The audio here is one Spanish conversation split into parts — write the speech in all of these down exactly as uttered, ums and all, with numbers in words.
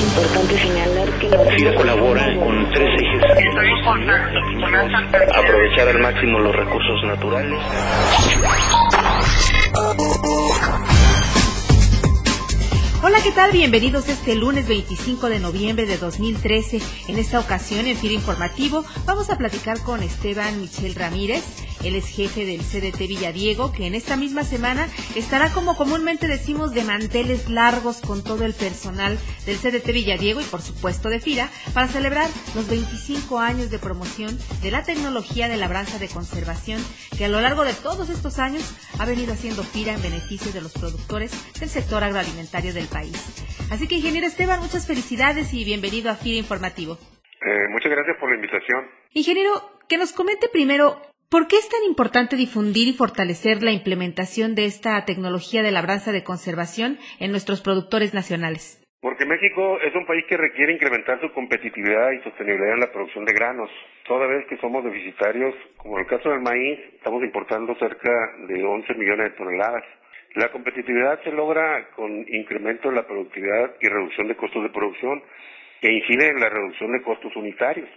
importante señalar que FIRA colabora con tres ejes: aprovechar al máximo los recursos naturales. Hola, ¿qué tal? Bienvenidos este lunes veinticinco de noviembre de dos mil trece. En esta ocasión, en FIRA Informativo, vamos a platicar con Esteban Michel Ramírez. Él es jefe del C D T Villadiego, que en esta misma semana estará, como comúnmente decimos, de manteles largos con todo el personal del C D T Villadiego y, por supuesto, de FIRA, para celebrar los veinticinco años de promoción de la tecnología de labranza de conservación que a lo largo de todos estos años ha venido haciendo FIRA en beneficio de los productores del sector agroalimentario del país. Así que, ingeniero Esteban, muchas felicidades y bienvenido a FIRA Informativo. Eh, muchas gracias por la invitación. Ingeniero, que nos comente primero, ¿por qué es tan importante difundir y fortalecer la implementación de esta tecnología de labranza de conservación en nuestros productores nacionales? Porque México es un país que requiere incrementar su competitividad y sostenibilidad en la producción de granos. Toda vez que somos deficitarios, como en el caso del maíz, estamos importando cerca de once millones de toneladas. La competitividad se logra con incremento de la productividad y reducción de costos de producción, que incide en la reducción de costos unitarios.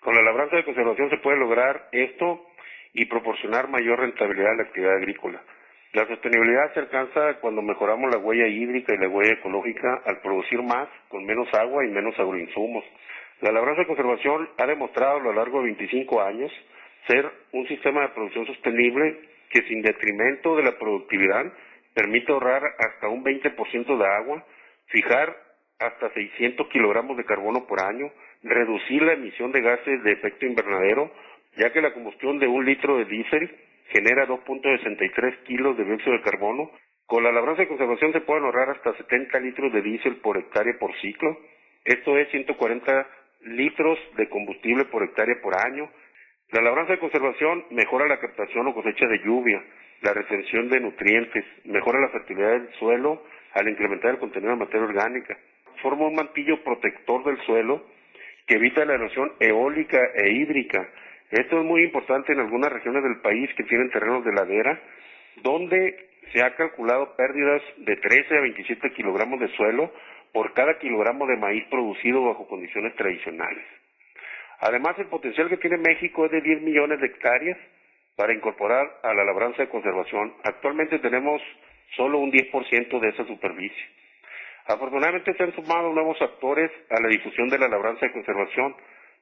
Con la labranza de conservación se puede lograr esto y proporcionar mayor rentabilidad a la actividad agrícola. La sostenibilidad se alcanza cuando mejoramos la huella hídrica y la huella ecológica al producir más, con menos agua y menos agroinsumos. La labranza de conservación ha demostrado a lo largo de veinticinco años ser un sistema de producción sostenible que, sin detrimento de la productividad, permite ahorrar hasta un veinte por ciento de agua, fijar hasta seiscientos kilogramos de carbono por año, reducir la emisión de gases de efecto invernadero, ya que la combustión de un litro de diésel genera dos punto sesenta y tres kilos de dióxido de carbono. Con la labranza de conservación se pueden ahorrar hasta setenta litros de diésel por hectárea por ciclo. Esto es ciento cuarenta litros de combustible por hectárea por año. La labranza de conservación mejora la captación o cosecha de lluvia, la retención de nutrientes, mejora la fertilidad del suelo al incrementar el contenido de materia orgánica. Forma un mantillo protector del suelo que evita la erosión eólica e hídrica. Esto es muy importante en algunas regiones del país que tienen terrenos de ladera, donde se ha calculado pérdidas de trece a veintisiete kilogramos de suelo por cada kilogramo de maíz producido bajo condiciones tradicionales. Además, el potencial que tiene México es de diez millones de hectáreas para incorporar a la labranza de conservación. Actualmente tenemos solo un diez por ciento de esa superficie. Afortunadamente se han sumado nuevos actores a la difusión de la labranza de conservación.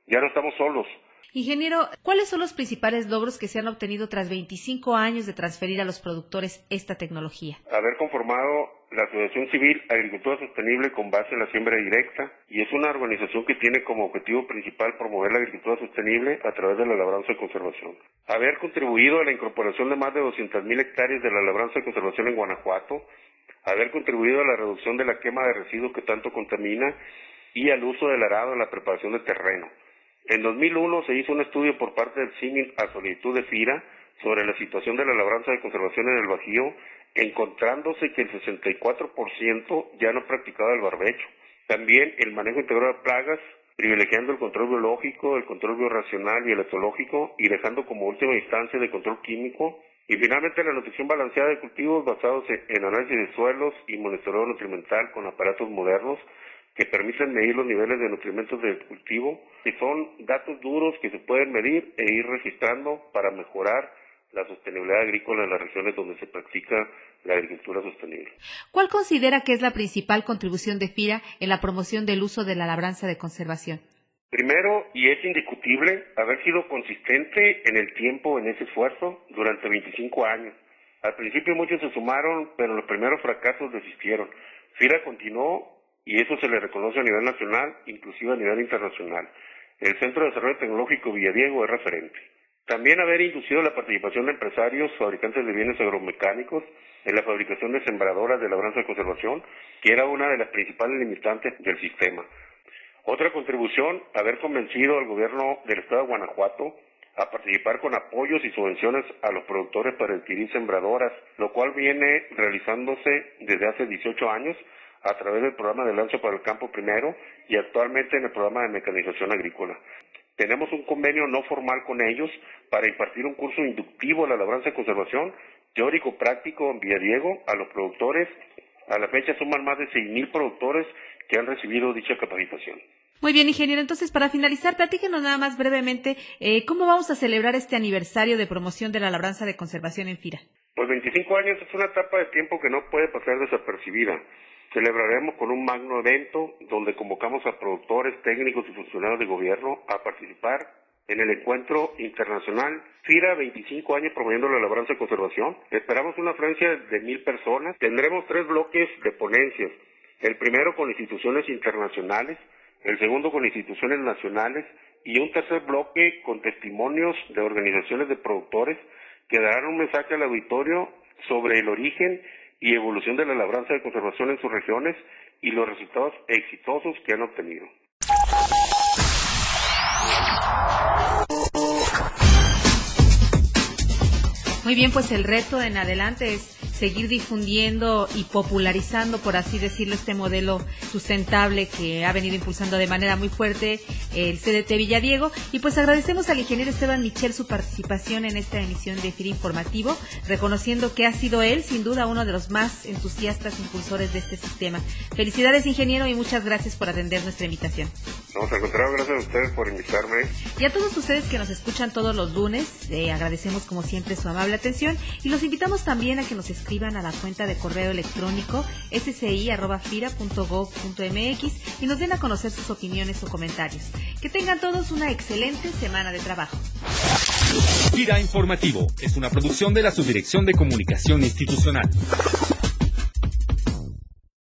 Ya no estamos solos. Ingeniero, ¿cuáles son los principales logros que se han obtenido tras veinticinco años de transferir a los productores esta tecnología? Haber conformado la Asociación Civil Agricultura Sostenible con base en la siembra directa, y es una organización que tiene como objetivo principal promover la agricultura sostenible a través de la labranza de conservación. Haber contribuido a la incorporación de más de doscientas mil hectáreas de la labranza de conservación en Guanajuato, haber contribuido a la reducción de la quema de residuos que tanto contamina y al uso del arado en la preparación de terreno. En dos mil uno se hizo un estudio por parte del CIMMYT a solicitud de FIRA sobre la situación de la labranza de conservación en el Bajío, encontrándose que el sesenta y cuatro por ciento ya no practicaba el barbecho. También el manejo integral de plagas, privilegiando el control biológico, el control biorracional y el etológico, y dejando como última instancia de control químico. Y finalmente la nutrición balanceada de cultivos basados en análisis de suelos y monitoreo nutrimental con aparatos modernos que permiten medir los niveles de nutrientes del cultivo, que son datos duros que se pueden medir e ir registrando para mejorar la sostenibilidad agrícola en las regiones donde se practica la agricultura sostenible. ¿Cuál considera que es la principal contribución de FIRA en la promoción del uso de la labranza de conservación? Primero, y es indiscutible, haber sido consistente en el tiempo en ese esfuerzo durante veinticinco años. Al principio muchos se sumaron, pero los primeros fracasos desistieron. FIRA continuó, y eso se le reconoce a nivel nacional, inclusive a nivel internacional. El Centro de Desarrollo Tecnológico Villadiego es referente. También haber inducido la participación de empresarios, fabricantes de bienes agromecánicos, en la fabricación de sembradoras de labranza de conservación, que era una de las principales limitantes del sistema. Otra contribución, haber convencido al gobierno del estado de Guanajuato a participar con apoyos y subvenciones a los productores para adquirir sembradoras, lo cual viene realizándose desde hace dieciocho años, a través del programa de Lanzo para el Campo Primero y actualmente en el programa de mecanización agrícola. Tenemos un convenio no formal con ellos para impartir un curso inductivo a la labranza de conservación, teórico-práctico en Villadiego, a los productores. A la fecha suman más de seis mil productores que han recibido dicha capacitación. Muy bien, ingeniero. Entonces, para finalizar, platíquenos nada más brevemente eh, cómo vamos a celebrar este aniversario de promoción de la labranza de conservación en FIRA. Pues veinticinco años es una etapa de tiempo que no puede pasar desapercibida. Celebraremos con un magno evento donde convocamos a productores, técnicos y funcionarios de gobierno a participar en el encuentro internacional FIRA veinticinco años promoviendo la labranza y conservación. Esperamos una afluencia de mil personas. Tendremos tres bloques de ponencias. El primero con instituciones internacionales, el segundo con instituciones nacionales y un tercer bloque con testimonios de organizaciones de productores que darán un mensaje al auditorio sobre el origen y evolución de la labranza de conservación en sus regiones y los resultados exitosos que han obtenido. Muy bien, pues el reto en adelante es seguir difundiendo y popularizando, por así decirlo, este modelo sustentable que ha venido impulsando de manera muy fuerte el C D T Villadiego. Y pues agradecemos al ingeniero Esteban Michel su participación en esta emisión de FIRA Informativo, reconociendo que ha sido él, sin duda, uno de los más entusiastas impulsores de este sistema. Felicidades, ingeniero, y muchas gracias por atender nuestra invitación. Vamos a encontrar, gracias a ustedes por invitarme. Y a todos ustedes que nos escuchan todos los lunes, eh, agradecemos como siempre su amable atención y los invitamos también a que nos escriban a la cuenta de correo electrónico ese ce i arroba fira punto gob punto eme equis y nos den a conocer sus opiniones o comentarios. Que tengan todos una excelente semana de trabajo. FIRA Informativo es una producción de la Subdirección de Comunicación Institucional.